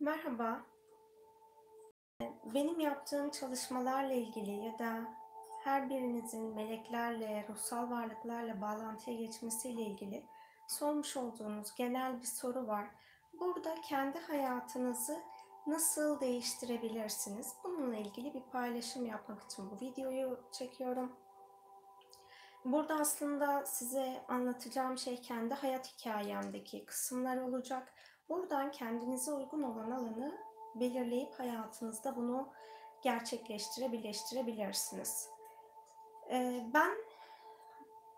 Merhaba. Benim yaptığım çalışmalarla ilgili ya da her birinizin meleklerle, ruhsal varlıklarla bağlantıya geçmesiyle ilgili sormuş olduğunuz genel bir soru var. Burada kendi hayatınızı nasıl değiştirebilirsiniz? Bununla ilgili bir paylaşım yapmak için bu videoyu çekiyorum. Burada aslında size anlatacağım şey kendi hayat hikayemdeki kısımlar olacak. Buradan kendinize uygun olan alanı belirleyip hayatınızda bunu gerçekleştirebilirsiniz. Ben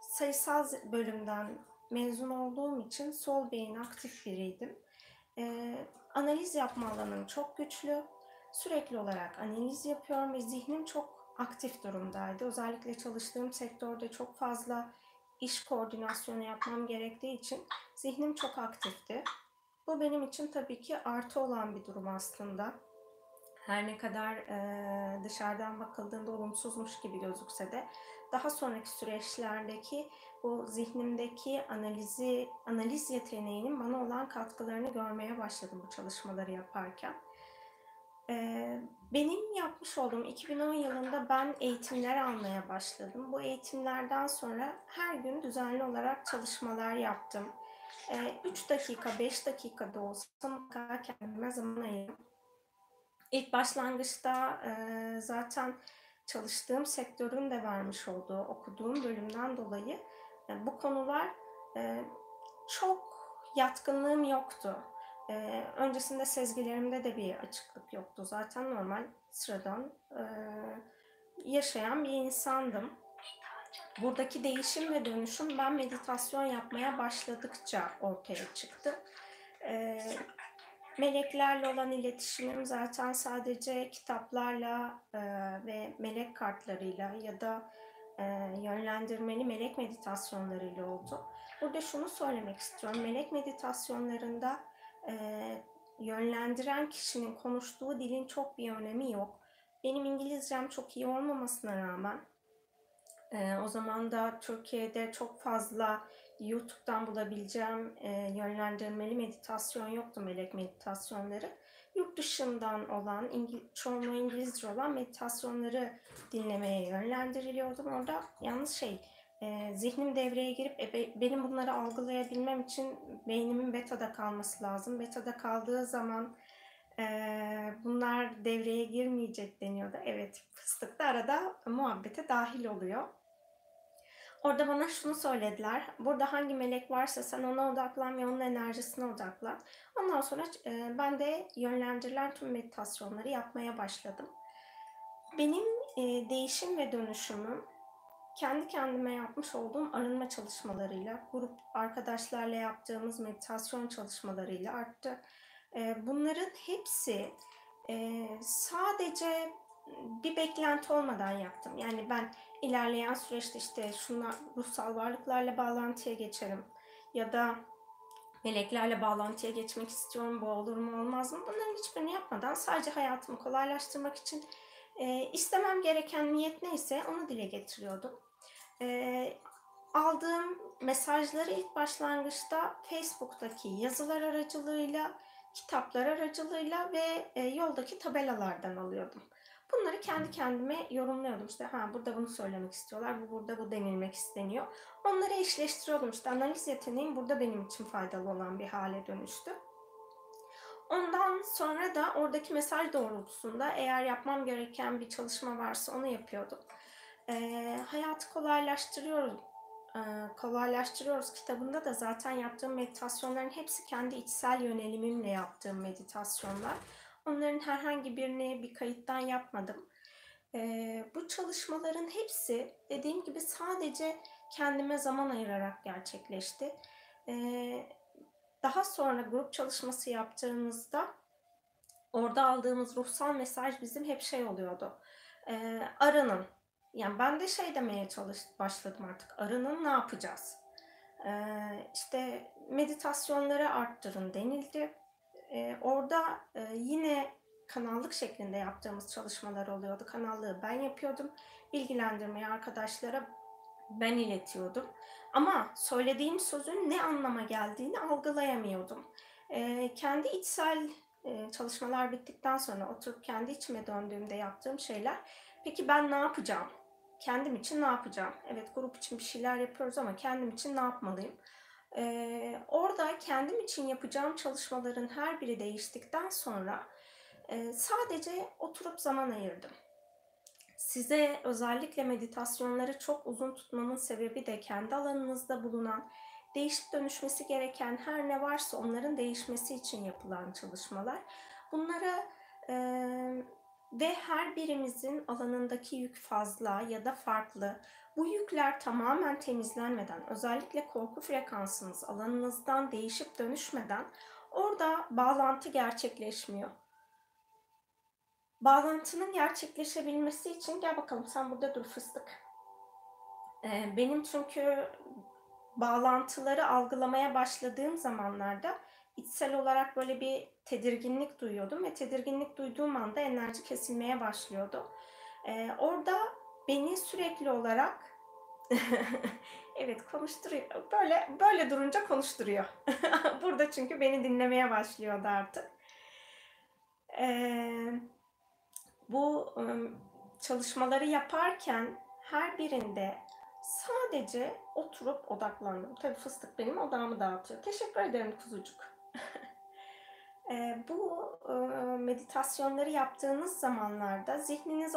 sayısal bölümden mezun olduğum için sol beyin aktif biriydim. Analiz yapma alanım çok güçlü. Sürekli olarak analiz yapıyorum ve zihnim çok aktif durumdaydı. Özellikle çalıştığım sektörde çok fazla iş koordinasyonu yapmam gerektiği için zihnim çok aktifti. Bu benim için tabii ki artı olan bir durum aslında. Her ne kadar dışarıdan bakıldığında olumsuzmuş gibi gözükse de daha sonraki süreçlerdeki bu zihnimdeki analiz yeteneğinin bana olan katkılarını görmeye başladım bu çalışmaları yaparken. Benim yapmış olduğum 2010 yılında ben eğitimler almaya başladım. Bu eğitimlerden sonra her gün düzenli olarak çalışmalar yaptım. 3 dakika, 5 dakika da olsa mutlaka kendime zaman ayırdım. İlk başlangıçta zaten çalıştığım sektörün de vermiş olduğu, okuduğum bölümden dolayı bu konular çok yatkınlığım yoktu. Öncesinde sezgilerimde de bir açıklık yoktu. Zaten normal, sıradan yaşayan bir insandım. Buradaki değişim ve dönüşüm ben meditasyon yapmaya başladıkça ortaya çıktı. Meleklerle olan iletişimim zaten sadece kitaplarla ve melek kartlarıyla ya da yönlendirmeli melek meditasyonlarıyla oldu. Burada şunu söylemek istiyorum. Melek meditasyonlarında yönlendiren kişinin konuştuğu dilin çok bir önemi yok. Benim İngilizcem çok iyi olmamasına rağmen o zaman da Türkiye'de çok fazla YouTube'dan bulabileceğim yönlendirmeli meditasyon yoktu, melek meditasyonları. Yurt dışından olan, çoğunluğu İngilizce olan meditasyonları dinlemeye yönlendiriliyordum. Orada yalnız zihnim devreye girip benim bunları algılayabilmem için beynimin beta'da kalması lazım. Beta'da kaldığı zaman bunlar devreye girmeyecek deniyordu. Evet, fıstık da arada muhabbete dahil oluyor. Orada bana şunu söylediler. Burada hangi melek varsa sen ona odaklan ve onun enerjisine odaklan. Ondan sonra ben de yönlendirilen tüm meditasyonları yapmaya başladım. Benim değişim ve dönüşümüm kendi kendime yapmış olduğum arınma çalışmalarıyla, grup arkadaşlarla yaptığımız meditasyon çalışmalarıyla arttı. Bunların hepsi sadece bir beklenti olmadan yaptım. Yani ben ilerleyen süreçte şunlar ruhsal varlıklarla bağlantıya geçerim ya da meleklerle bağlantıya geçmek istiyorum, bu olur mu olmaz mı? Bunların hiçbirini yapmadan sadece hayatımı kolaylaştırmak için istemem gereken niyet neyse onu dile getiriyordum. Aldığım mesajları ilk başlangıçta Facebook'taki yazılar aracılığıyla, kitaplar aracılığıyla ve yoldaki tabelalardan alıyordum. Bunları kendi kendime yorumluyordum. Burada bunu söylemek istiyorlar, burada bu denilmek isteniyor. Onları eşleştiriyordum. Analiz yeteneğim burada benim için faydalı olan bir hale dönüştü. Ondan sonra da oradaki mesaj doğrultusunda eğer yapmam gereken bir çalışma varsa onu yapıyordum. Hayatı kolaylaştırıyoruz kitabında da zaten yaptığım meditasyonların hepsi kendi içsel yönelimimle yaptığım meditasyonlar. Onların herhangi birini bir kayıttan yapmadım. Bu çalışmaların hepsi dediğim gibi sadece kendime zaman ayırarak gerçekleşti. Daha sonra grup çalışması yaptığımızda orada aldığımız ruhsal mesaj bizim hep oluyordu. Arının. Yani ben de demeye başladım artık. Arının, ne yapacağız? Meditasyonları arttırın denildi. Orada yine kanallık şeklinde yaptığımız çalışmalar oluyordu. Kanallığı ben yapıyordum. Bilgilendirmeyi arkadaşlara ben iletiyordum. Ama söylediğim sözün ne anlama geldiğini algılayamıyordum. Kendi içsel çalışmalar bittikten sonra oturup kendi içime döndüğümde yaptığım şeyler. Peki ben ne yapacağım? Kendim için ne yapacağım? Evet, grup için bir şeyler yapıyoruz ama kendim için ne yapmalıyım? Orada kendim için yapacağım çalışmaların her biri değiştikten sonra sadece oturup zaman ayırdım. Size özellikle meditasyonları çok uzun tutmamın sebebi de kendi alanınızda bulunan, değişip dönüşmesi gereken her ne varsa onların değişmesi için yapılan çalışmalar. Bunlara ve her birimizin alanındaki yük fazla ya da farklı. Bu yükler tamamen temizlenmeden, özellikle korku frekansınız alanınızdan değişip dönüşmeden orada bağlantı gerçekleşmiyor. Bağlantının gerçekleşebilmesi için gel bakalım sen burada dur fıstık. Benim çünkü bağlantıları algılamaya başladığım zamanlarda içsel olarak böyle bir tedirginlik duyuyordum ve tedirginlik duyduğum anda enerji kesilmeye başlıyordu. Orada beni sürekli olarak evet konuşturuyor. Böyle durunca konuşturuyor. Burada çünkü beni dinlemeye başlıyordu artık. Bu çalışmaları yaparken her birinde sadece oturup odaklandım. Tabii fıstık benim odamı dağıtıyor. Teşekkür ederim kuzucuk. Bu meditasyonları yaptığınız zamanlarda zihniniz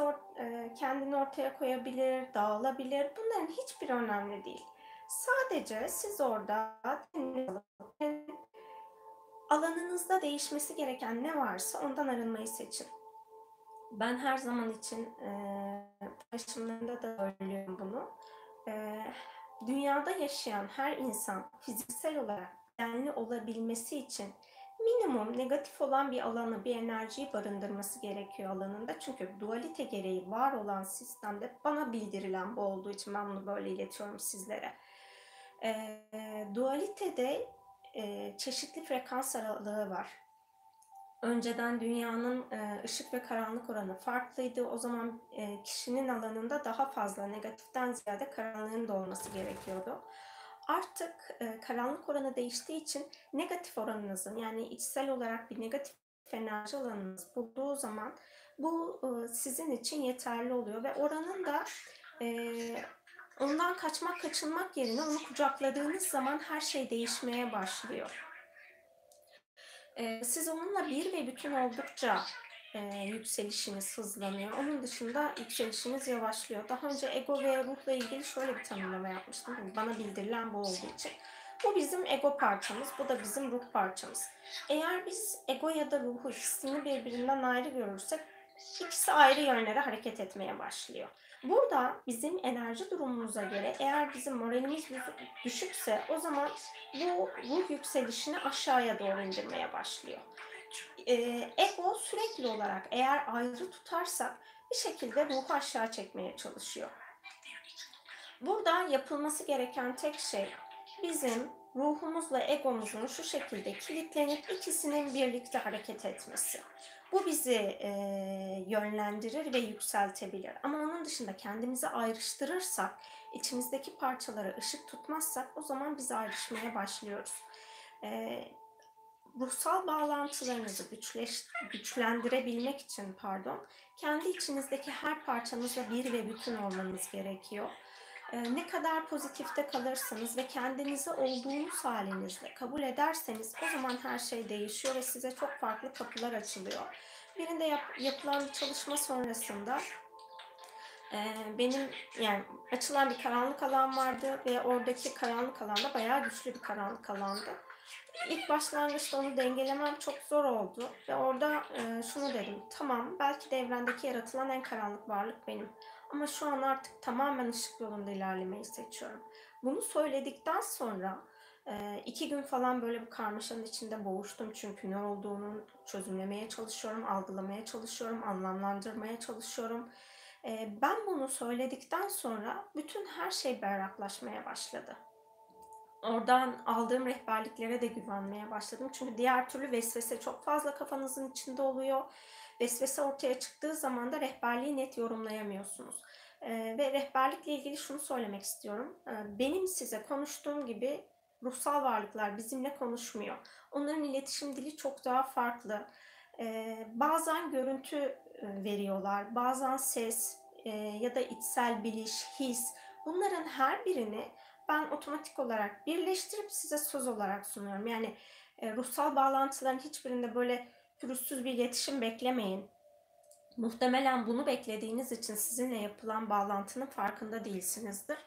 kendini ortaya koyabilir, dağılabilir. Bunların hiçbir önemli değil. Sadece siz orada alanınızda değişmesi gereken ne varsa ondan arınmayı seçin. Ben her zaman için paylaşımlarında da söylüyorum bunu. Dünyada yaşayan her insan fiziksel olarak denli olabilmesi için minimum negatif olan bir alanı, bir enerjiyi barındırması gerekiyor alanında. Çünkü dualite gereği var olan sistemde bana bildirilen bu olduğu için ben bunu böyle iletiyorum sizlere. Dualitede çeşitli frekans aralığı var. Önceden dünyanın ışık ve karanlık oranı farklıydı. O zaman kişinin alanında daha fazla negatiften ziyade karanlığın da olması gerekiyordu. Artık karanlık oranı değiştiği için negatif oranınızın, yani içsel olarak bir negatif enerji alanınız bulduğu zaman bu sizin için yeterli oluyor. Ve oranın da ondan kaçınmak yerine onu kucakladığınız zaman her şey değişmeye başlıyor. Siz onunla bir ve bütün oldukça yükselişiniz hızlanıyor. Onun dışında yükselişiniz yavaşlıyor. Daha önce ego ve ruhla ilgili şöyle bir tanımlama yapmıştım. Bana bildirilen bu olduğu için. Bu bizim ego parçamız, bu da bizim ruh parçamız. Eğer biz ego ya da ruhu ikisini birbirinden ayrı görürsek ikisi ayrı yönlere hareket etmeye başlıyor. Burada bizim enerji durumumuza göre eğer bizim moralimiz düşükse o zaman bu ruh yükselişini aşağıya doğru indirmeye başlıyor. Ego sürekli olarak eğer ayrı tutarsak bir şekilde ruhu aşağı çekmeye çalışıyor. Burada yapılması gereken tek şey bizim ruhumuzla egomuzun şu şekilde kilitlenip ikisinin birlikte hareket etmesi. Bu bizi yönlendirir ve yükseltebilir. Ama onun dışında kendimizi ayrıştırırsak, içimizdeki parçalara ışık tutmazsak o zaman biz ayrışmaya başlıyoruz. Ruhsal bağlantılarınızı güçlendirebilmek için kendi içinizdeki her parçanızla bir ve bütün olmanız gerekiyor. Ne kadar pozitifte kalırsanız ve kendinizi olduğunuz halinizle kabul ederseniz o zaman her şey değişiyor ve size çok farklı kapılar açılıyor. Birinde yapılan bir çalışma sonrasında açılan bir karanlık alan vardı ve oradaki karanlık alanda bayağı güçlü bir karanlık alandı. İlk başlangıçta onu dengelemem çok zor oldu ve orada şunu dedim, tamam belki de evrendeki yaratılan en karanlık varlık benim. Ama şu an artık tamamen ışık yolunda ilerlemeyi seçiyorum. Bunu söyledikten sonra 2 gün falan böyle bir karmaşanın içinde boğuştum. Çünkü ne olduğunu çözümlemeye çalışıyorum, algılamaya çalışıyorum, anlamlandırmaya çalışıyorum. Ben bunu söyledikten sonra bütün her şey berraklaşmaya başladı. Oradan aldığım rehberliklere de güvenmeye başladım. Çünkü diğer türlü vesvese çok fazla kafanızın içinde oluyor. Vesvese ortaya çıktığı zaman da rehberliği net yorumlayamıyorsunuz. Ve rehberlikle ilgili şunu söylemek istiyorum. Benim size konuştuğum gibi ruhsal varlıklar bizimle konuşmuyor. Onların iletişim dili çok daha farklı. Bazen görüntü veriyorlar, bazen ses ya da içsel biliş, his. Bunların her birini ben otomatik olarak birleştirip size söz olarak sunuyorum. Yani ruhsal bağlantıların hiçbirinde böyle pürüzsüz bir iletişim beklemeyin. Muhtemelen bunu beklediğiniz için sizinle yapılan bağlantının farkında değilsinizdir.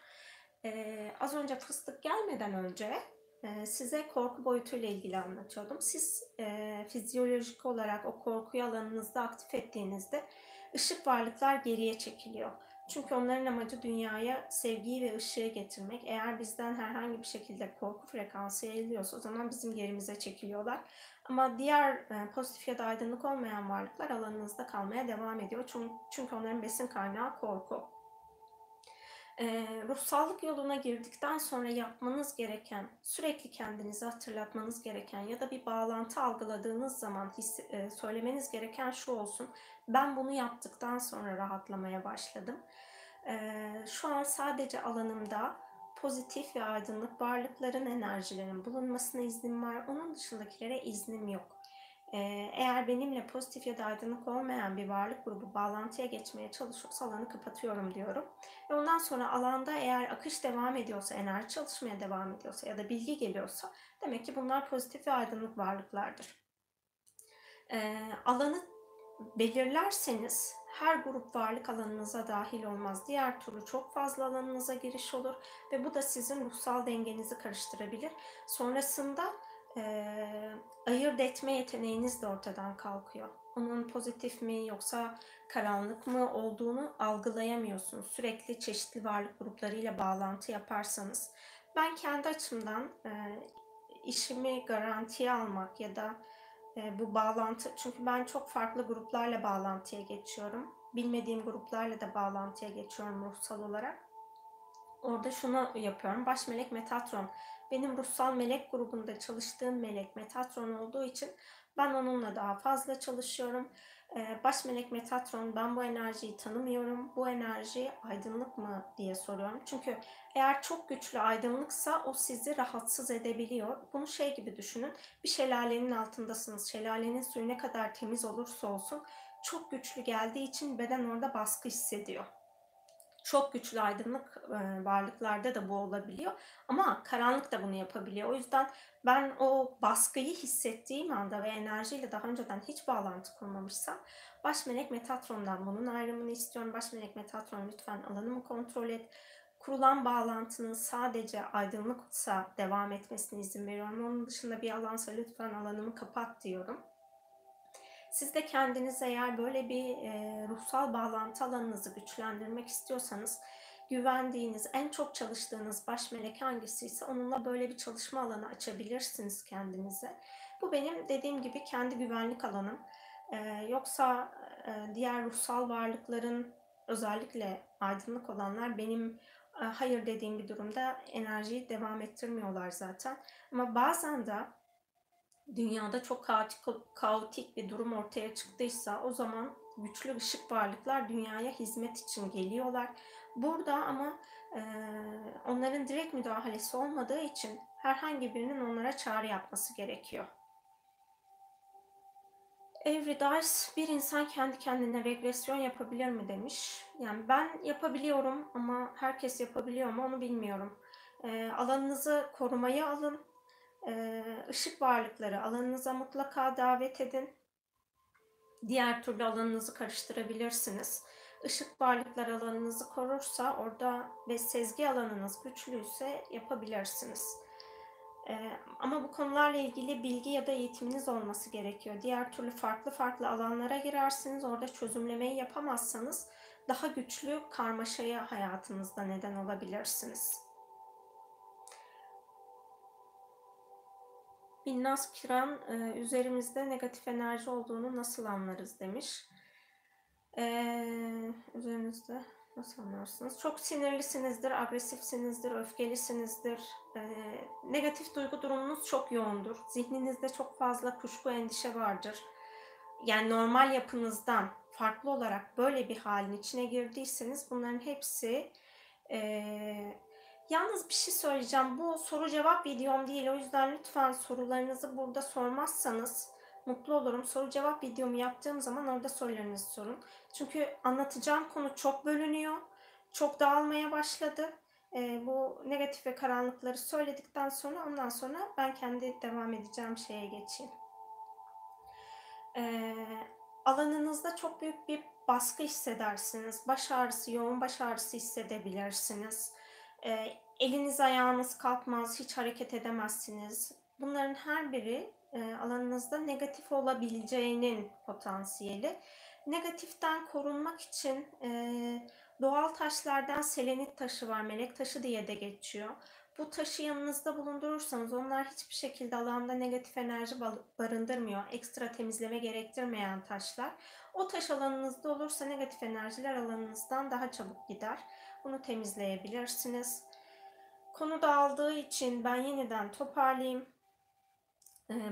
Az önce fıstık gelmeden önce size korku boyutuyla ilgili anlatıyordum. Siz fizyolojik olarak o korkuyu alanınızda aktif ettiğinizde ışık varlıklar geriye çekiliyor. Çünkü onların amacı dünyaya sevgiyi ve ışığı getirmek. Eğer bizden herhangi bir şekilde korku frekansı yayılıyorsa o zaman bizim gerimize çekiliyorlar. Ama diğer pozitif ya da aydınlık olmayan varlıklar alanınızda kalmaya devam ediyor. Çünkü onların besin kaynağı korku. Ruhsallık yoluna girdikten sonra yapmanız gereken, sürekli kendinizi hatırlatmanız gereken ya da bir bağlantı algıladığınız zaman söylemeniz gereken şu olsun: ben bunu yaptıktan sonra rahatlamaya başladım. Şu an sadece alanımda pozitif ve aydınlık varlıkların, enerjilerin bulunmasına iznim var. Onun dışındakilere iznim yok. Eğer benimle pozitif ya da aydınlık olmayan bir varlık grubu bağlantıya geçmeye çalışıyorsa alanı kapatıyorum diyorum. Ve ondan sonra alanda eğer akış devam ediyorsa, enerji çalışmaya devam ediyorsa ya da bilgi geliyorsa demek ki bunlar pozitif ve aydınlık varlıklardır. Alanı belirlerseniz her grup varlık alanınıza dahil olmaz. Diğer türlü çok fazla alanınıza giriş olur ve bu da sizin ruhsal dengenizi karıştırabilir. Sonrasında ayırt etme yeteneğiniz de ortadan kalkıyor. Onun pozitif mi yoksa karanlık mı olduğunu algılayamıyorsunuz. Sürekli çeşitli varlık gruplarıyla bağlantı yaparsanız. Ben kendi açımdan işimi garantiye almak ya da bu bağlantı, çünkü ben çok farklı gruplarla bağlantıya geçiyorum. Bilmediğim gruplarla da bağlantıya geçiyorum ruhsal olarak. Orada şunu yapıyorum. Baş melek Metatron. Benim ruhsal melek grubunda çalıştığım melek Metatron olduğu için ben onunla daha fazla çalışıyorum. Baş melek Metatron, ben bu enerjiyi tanımıyorum. Bu enerji aydınlık mı diye soruyorum. Çünkü eğer çok güçlü aydınlıksa o sizi rahatsız edebiliyor. Bunu şey gibi düşünün. Bir şelalenin altındasınız. Şelalenin suyu ne kadar temiz olursa olsun çok güçlü geldiği için beden orada baskı hissediyor. Çok güçlü aydınlık varlıklarda da bu olabiliyor ama karanlık da bunu yapabiliyor. O yüzden ben o baskıyı hissettiğim anda ve enerjiyle daha önceden hiç bağlantı kurmamışsam baş melek Metatron'dan bunun ayrımını istiyorum. Baş melek Metatron, lütfen alanımı kontrol et. Kurulan bağlantının sadece aydınlıksa devam etmesine izin veriyorum. Onun dışında bir alansa lütfen alanımı kapat diyorum. Siz de kendiniz eğer böyle bir ruhsal bağlantı alanınızı güçlendirmek istiyorsanız güvendiğiniz, en çok çalıştığınız baş melek hangisiyse onunla böyle bir çalışma alanı açabilirsiniz kendinize. Bu benim dediğim gibi kendi güvenlik alanım. Yoksa diğer ruhsal varlıkların, özellikle aydınlık olanlar, benim hayır dediğim bir durumda enerjiyi devam ettirmiyorlar zaten. Ama bazen de dünyada çok kaotik bir durum ortaya çıktıysa o zaman güçlü ışık varlıklar dünyaya hizmet için geliyorlar. Burada ama onların direkt müdahalesi olmadığı için herhangi birinin onlara çağrı yapması gerekiyor. Every Dice, bir insan kendi kendine regresyon yapabilir mi demiş. Yani ben yapabiliyorum ama herkes yapabiliyor mu onu bilmiyorum. Alanınızı korumaya alın. Işık varlıkları alanınıza mutlaka davet edin. Diğer türlü alanınızı karıştırabilirsiniz. Işık varlıkları alanınızı korursa orada ve sezgi alanınız güçlüyse yapabilirsiniz. Ama bu konularla ilgili bilgi ya da eğitiminiz olması gerekiyor. Diğer türlü farklı alanlara girersiniz. Orada çözümlemeyi yapamazsanız daha güçlü karmaşaya hayatınızda neden olabilirsiniz. Binnaz Kiran, üzerimizde negatif enerji olduğunu nasıl anlarız demiş. Üzerinizde nasıl anlarsınız? Çok sinirlisinizdir, agresifsinizdir, öfkelisinizdir. Negatif duygu durumunuz çok yoğundur. Zihninizde çok fazla kuşku, endişe vardır. Yani normal yapınızdan farklı olarak böyle bir halin içine girdiyseniz bunların hepsi Yalnız bir şey söyleyeceğim. Bu soru cevap videom değil. O yüzden lütfen sorularınızı burada sormazsanız mutlu olurum. Soru cevap videomu yaptığım zaman orada sorularınızı sorun. Çünkü anlatacağım konu çok bölünüyor. Çok dağılmaya başladı. Bu negatif ve karanlıkları söyledikten sonra ondan sonra ben kendi devam edeceğim şeye geçeyim. Alanınızda çok büyük bir baskı hissedersiniz. Baş ağrısı, yoğun baş ağrısı hissedebilirsiniz. Eliniz ayağınız kalkmaz, hiç hareket edemezsiniz. Bunların her biri alanınızda negatif olabileceğinin potansiyeli. Negatiften korunmak için doğal taşlardan selenit taşı var, melek taşı diye de geçiyor. Bu taşı yanınızda bulundurursanız onlar hiçbir şekilde alanda negatif enerji barındırmıyor. Ekstra temizleme gerektirmeyen taşlar. O taş alanınızda olursa negatif enerjiler alanınızdan daha çabuk gider. Bunu temizleyebilirsiniz. Konu dağıldığı için ben yeniden toparlayayım.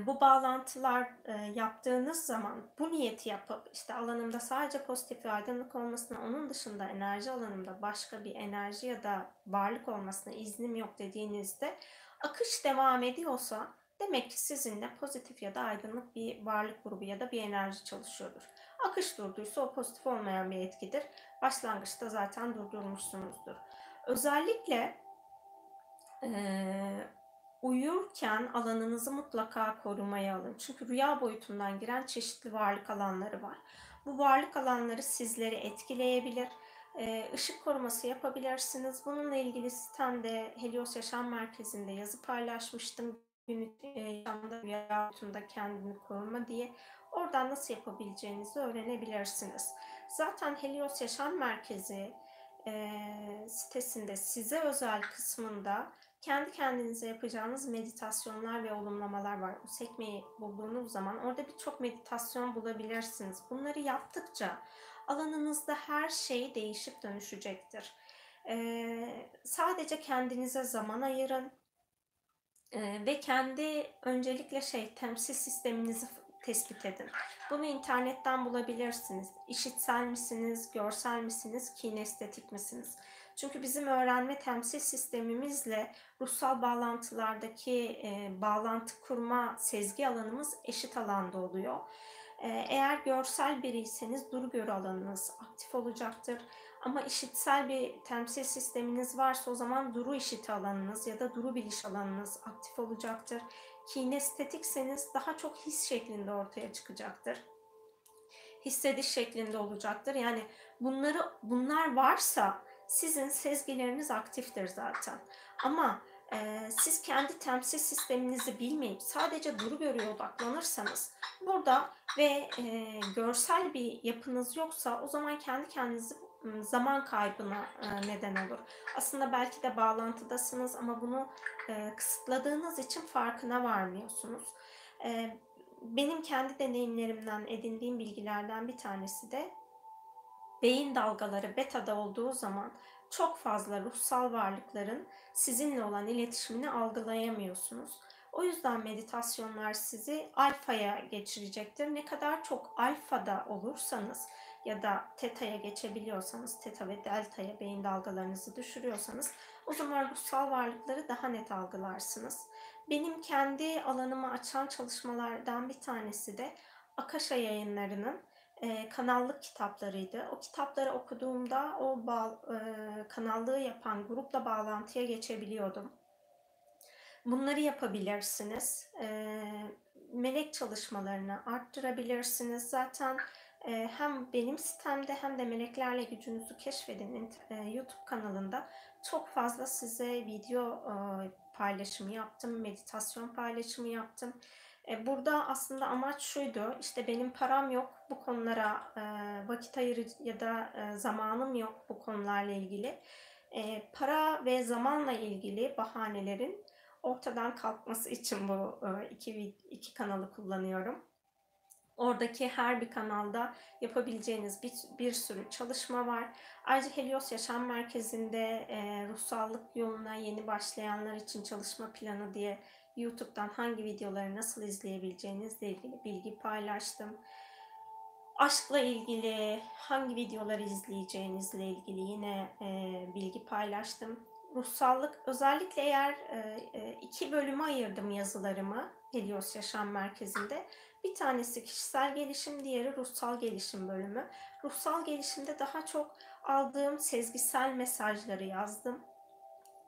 Bu bağlantılar yaptığınız zaman bu niyeti yapıp işte alanımda sadece pozitif ve aydınlık olmasına, onun dışında enerji alanımda başka bir enerji ya da varlık olmasına iznim yok dediğinizde akış devam ediyorsa demek ki sizinle pozitif ya da aydınlık bir varlık grubu ya da bir enerji çalışıyordur. Akış durduysa o pozitif olmayan bir etkidir. Başlangıçta zaten durdurmuşsunuzdur. Özellikle uyurken alanınızı mutlaka korumaya alın. Çünkü rüya boyutundan giren çeşitli varlık alanları var. Bu varlık alanları sizleri etkileyebilir. Işık koruması yapabilirsiniz. Bununla ilgili sistemde Helios Yaşam Merkezi'nde yazı paylaşmıştım. Rüya boyutunda kendini koruma diye. Oradan nasıl yapabileceğinizi öğrenebilirsiniz. Zaten Helios Yaşam Merkezi sitesinde size özel kısmında kendi kendinize yapacağınız meditasyonlar ve olumlamalar var. O sekmeyi bulduğunuz zaman orada birçok meditasyon bulabilirsiniz. Bunları yaptıkça alanınızda her şey değişip dönüşecektir. Sadece kendinize zaman ayırın ve kendi öncelikle temsil sisteminizi tespit edin. Bunu internetten bulabilirsiniz. İşitsel misiniz, görsel misiniz, kinestetik misiniz? Çünkü bizim öğrenme temsil sistemimizle ruhsal bağlantılardaki bağlantı kurma sezgi alanımız eşit alanda oluyor. Eğer görsel biriyseniz durgörü alanınız aktif olacaktır. Ama işitsel bir temsil sisteminiz varsa o zaman duru işit alanınız ya da duru biliş alanınız aktif olacaktır. Kinestetikseniz daha çok his şeklinde ortaya çıkacaktır. Hissediş şeklinde olacaktır. Yani bunlar varsa sizin sezgileriniz aktiftir zaten. Ama siz kendi temsil sisteminizi bilmeyip sadece duru görüye odaklanırsanız burada ve görsel bir yapınız yoksa o zaman kendi kendinizi zaman kaybına neden olur. Aslında belki de bağlantıdasınız ama bunu kısıtladığınız için farkına varmıyorsunuz. Benim kendi deneyimlerimden edindiğim bilgilerden bir tanesi de beyin dalgaları beta'da olduğu zaman çok fazla ruhsal varlıkların sizinle olan iletişimini algılayamıyorsunuz. O yüzden meditasyonlar sizi alfaya geçirecektir. Ne kadar çok alfada olursanız ya da teta'ya geçebiliyorsanız, teta ve delta'ya beyin dalgalarınızı düşürüyorsanız o zaman ruhsal varlıkları daha net algılarsınız. Benim kendi alanımı açan çalışmalardan bir tanesi de Akasha Yayınları'nın kanallık kitaplarıydı. O kitapları okuduğumda o kanallığı yapan grupla bağlantıya geçebiliyordum. Bunları yapabilirsiniz. Melek çalışmalarını arttırabilirsiniz. Zaten hem benim sitemde hem de Meleklerle Gücünüzü Keşfedin YouTube kanalında çok fazla size video paylaşımı yaptım, meditasyon paylaşımı yaptım. Burada aslında amaç şuydu, işte benim param yok bu konulara vakit ayırıcı ya da zamanım yok bu konularla ilgili. Para ve zamanla ilgili bahanelerin ortadan kalkması için bu iki kanalı kullanıyorum. Oradaki her bir kanalda yapabileceğiniz bir sürü çalışma var. Ayrıca Helios Yaşam Merkezi'nde ruhsallık yoluna yeni başlayanlar için çalışma planı diye YouTube'dan hangi videoları nasıl izleyebileceğinizle ilgili bilgi paylaştım. Aşkla ilgili hangi videoları izleyeceğinizle ilgili yine bilgi paylaştım. ruhsallık, özellikle eğer iki bölüme ayırdım yazılarımı Helios Yaşam Merkezi'nde. Bir tanesi kişisel gelişim, diğeri ruhsal gelişim bölümü. Ruhsal gelişimde daha çok aldığım sezgisel mesajları yazdım.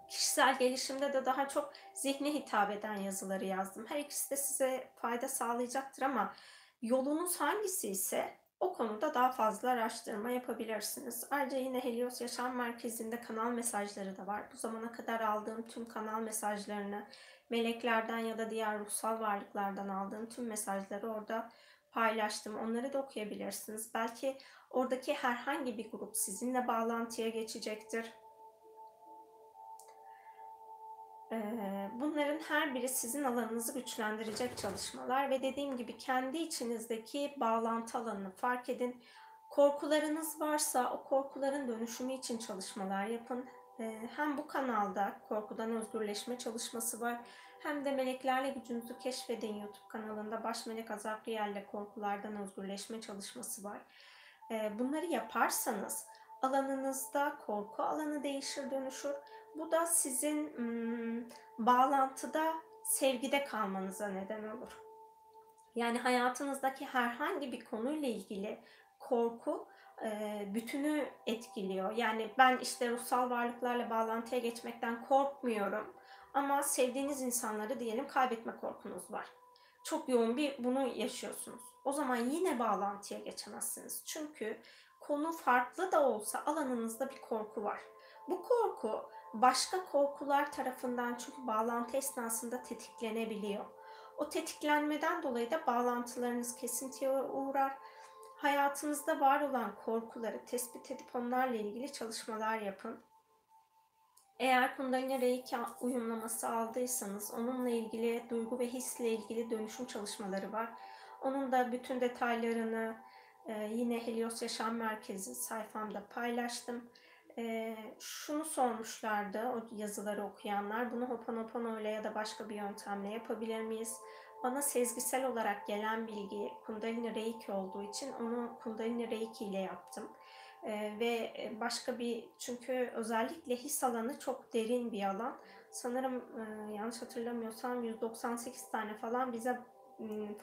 Kişisel gelişimde de daha çok zihne hitap eden yazıları yazdım. Her ikisi de size fayda sağlayacaktır ama yolunuz hangisi ise o konuda daha fazla araştırma yapabilirsiniz. Ayrıca yine Helios Yaşam Merkezi'nde kanal mesajları da var. Bu zamana kadar aldığım tüm kanal mesajlarını, meleklerden ya da diğer ruhsal varlıklardan aldığım tüm mesajları orada paylaştım. Onları da okuyabilirsiniz. Belki oradaki herhangi bir grup sizinle bağlantıya geçecektir. Bunların her biri sizin alanınızı güçlendirecek çalışmalar ve dediğim gibi kendi içinizdeki bağlantı alanını fark edin. Korkularınız varsa o korkuların dönüşümü için çalışmalar yapın. Hem bu kanalda korkudan özgürleşme çalışması var, hem de Meleklerle Gücünüzü Keşfedin YouTube kanalında Baş Melek Azrail ile korkulardan özgürleşme çalışması var. Bunları yaparsanız alanınızda korku alanı değişir, dönüşür. Bu da sizin bağlantıda, sevgide kalmanıza neden olur. Yani hayatınızdaki herhangi bir konuyla ilgili korku bütünü etkiliyor. Yani ben işte ruhsal varlıklarla bağlantıya geçmekten korkmuyorum ama sevdiğiniz insanları diyelim kaybetme korkunuz var. Çok yoğun bunu yaşıyorsunuz. O zaman yine bağlantıya geçemezsiniz. Çünkü konu farklı da olsa alanınızda bir korku var. Bu korku başka korkular tarafından, çünkü bağlantı esnasında tetiklenebiliyor. O tetiklenmeden dolayı da bağlantılarınız kesintiye uğrar. Hayatınızda var olan korkuları tespit edip onlarla ilgili çalışmalar yapın. Eğer Kundalini Reiki uyumlaması aldıysanız onunla ilgili duygu ve hisle ilgili dönüşüm çalışmaları var. Onun da bütün detaylarını yine Helios Yaşam Merkezi sayfamda paylaştım. Şunu sormuşlardı o yazıları okuyanlar, bunu Ho'oponopono ile ya da başka bir yöntemle yapabilir miyiz? Bana sezgisel olarak gelen bilgi Kundalini Reiki olduğu için onu Kundalini Reiki ile yaptım. Ve başka bir, çünkü özellikle his alanı çok derin bir alan. Sanırım yanlış hatırlamıyorsam 198 tane falan bize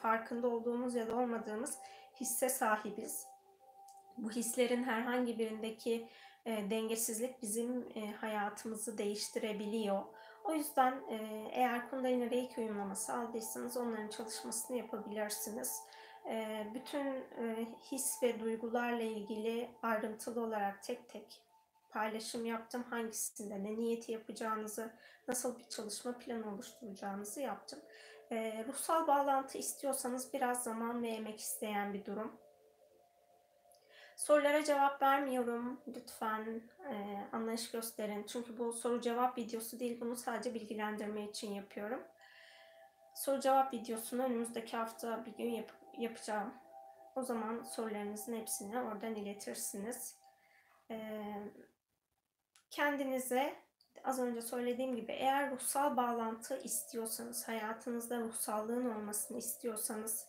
farkında olduğumuz ya da olmadığımız hisse sahibiz. Bu hislerin herhangi birindeki dengesizlik bizim hayatımızı değiştirebiliyor. O yüzden eğer Kundalini Reiki uyumlaması aldıysanız onların çalışmasını yapabilirsiniz. Bütün his ve duygularla ilgili ayrıntılı olarak tek tek paylaşım yaptım. Hangisinde ne niyeti yapacağınızı, nasıl bir çalışma planı oluşturacağınızı yaptım. Ruhsal bağlantı istiyorsanız biraz zaman ve emek isteyen bir durum. Sorulara cevap vermiyorum. Lütfen anlayış gösterin. Çünkü bu soru cevap videosu değil. Bunu sadece bilgilendirme için yapıyorum. Soru cevap videosunu önümüzdeki hafta bir gün yapacağım. O zaman sorularınızın hepsini oradan iletirsiniz. Kendinize az önce söylediğim gibi eğer ruhsal bağlantı istiyorsanız, hayatınızda ruhsallığın olmasını istiyorsanız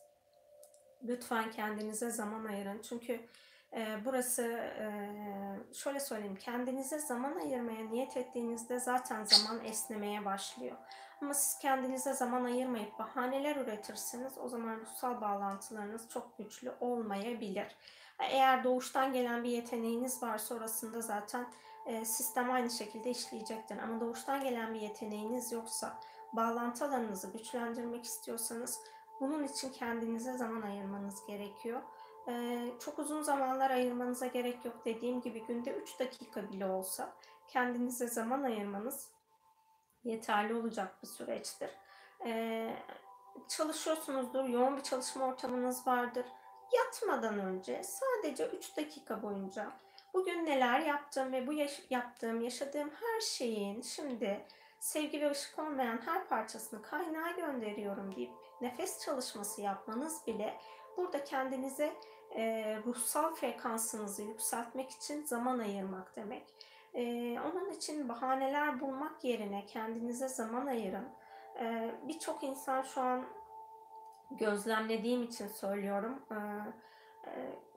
lütfen kendinize zaman ayırın. Çünkü burası, şöyle söyleyeyim, kendinize zaman ayırmaya niyet ettiğinizde zaten zaman esnemeye başlıyor. Ama siz kendinize zaman ayırmayıp bahaneler üretirseniz o zaman ruhsal bağlantılarınız çok güçlü olmayabilir. Eğer doğuştan gelen bir yeteneğiniz var, sonrasında zaten sistem aynı şekilde işleyecektir. Ama doğuştan gelen bir yeteneğiniz yoksa, bağlantı alanınızı güçlendirmek istiyorsanız bunun için kendinize zaman ayırmanız gerekiyor. Çok uzun zamanlar ayırmanıza gerek yok. Dediğim gibi günde 3 dakika bile olsa kendinize zaman ayırmanız yeterli olacak bir süreçtir. Çalışıyorsunuzdur, yoğun bir çalışma ortamınız vardır. Yatmadan önce sadece 3 dakika boyunca bugün neler yaptım ve bu yaşadığım her şeyin şimdi sevgi ve ışık olmayan her parçasını kaynağa gönderiyorum deyip nefes çalışması yapmanız bile burada kendinize ruhsal frekansınızı yükseltmek için zaman ayırmak demek. Onun için bahaneler bulmak yerine kendinize zaman ayırın. Birçok insan, şu an gözlemlediğim için söylüyorum,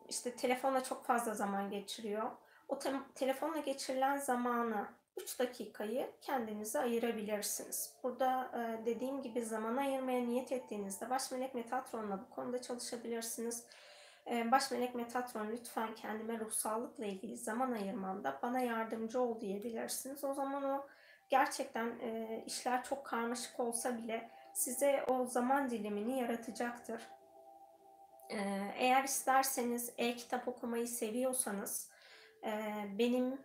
işte telefonla çok fazla zaman geçiriyor. O telefonla geçirilen zamanı 3 dakikayı kendinize ayırabilirsiniz. Burada dediğim gibi zaman ayırmaya niyet ettiğinizde baş melek Metatron'la bu konuda çalışabilirsiniz. Baş melek Metatron, lütfen kendime ruhsallıkla ilgili zaman ayırmamda bana yardımcı ol diyebilirsiniz. O zaman o gerçekten işler çok karmaşık olsa bile size o zaman dilimini yaratacaktır. Eğer isterseniz e-kitap okumayı seviyorsanız benim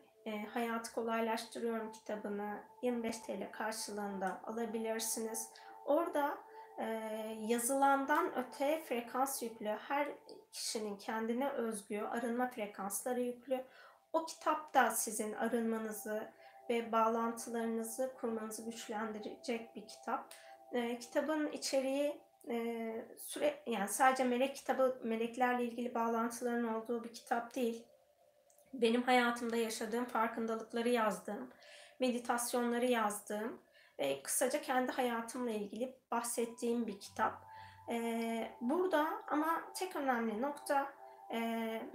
Hayatı Kolaylaştırıyorum kitabını 25 TL karşılığında alabilirsiniz. Orada yazılandan öte frekans yüklü, her kişinin kendine özgü arınma frekansları yüklü. O kitap da sizin arınmanızı ve bağlantılarınızı kurmanızı güçlendirecek bir kitap. Kitabın içeriği yani sadece melek kitabı, meleklerle ilgili bağlantıların olduğu bir kitap değil. Benim hayatımda yaşadığım farkındalıkları yazdığım, meditasyonları yazdığım ve kısaca kendi hayatımla ilgili bahsettiğim bir kitap. Burada ama tek önemli nokta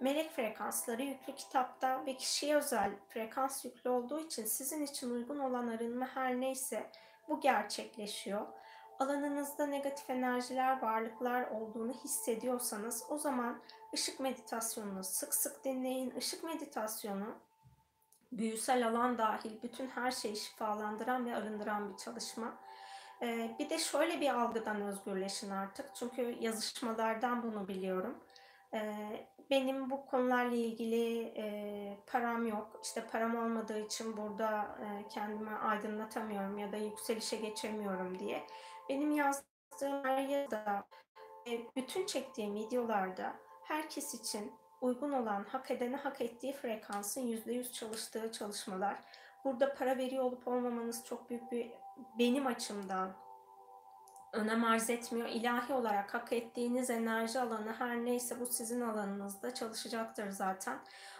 melek frekansları yüklü kitapta ve kişiye özel frekans yüklü olduğu için sizin için uygun olan arınma her neyse bu gerçekleşiyor. Alanınızda negatif enerjiler, varlıklar olduğunu hissediyorsanız o zaman ışık meditasyonunu sık sık dinleyin. Işık meditasyonu büyüsel alan dahil bütün her şeyi şifalandıran ve arındıran bir çalışma. Bir de şöyle bir algıdan özgürleşin artık. Çünkü yazışmalardan bunu biliyorum. Benim bu konularla ilgili param yok. İşte param olmadığı için burada kendimi aydınlatamıyorum ya da yükselişe geçemiyorum diye. Benim yazdığım her yazıda, bütün çektiğim videolarda herkes için uygun olan, hak edene hak ettiği frekansın %100 çalıştığı çalışmalar. Burada para veriyor olup olmamanız çok büyük bir, benim açımdan, önem arz etmiyor. İlahi olarak hak ettiğiniz enerji alanı her neyse bu sizin alanınızda çalışacaktır zaten.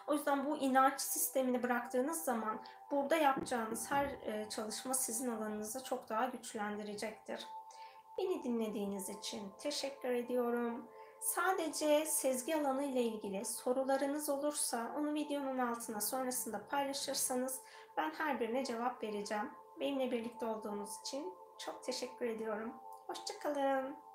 O yüzden bu inanç sistemini bıraktığınız zaman burada yapacağınız her çalışma sizin alanınızı çok daha güçlendirecektir. Beni dinlediğiniz için teşekkür ediyorum. Sadece sezgi alanı ile ilgili sorularınız olursa onu videonun altına sonrasında paylaşırsanız ben her birine cevap vereceğim. Benimle birlikte olduğunuz için çok teşekkür ediyorum. Hoşça kalın.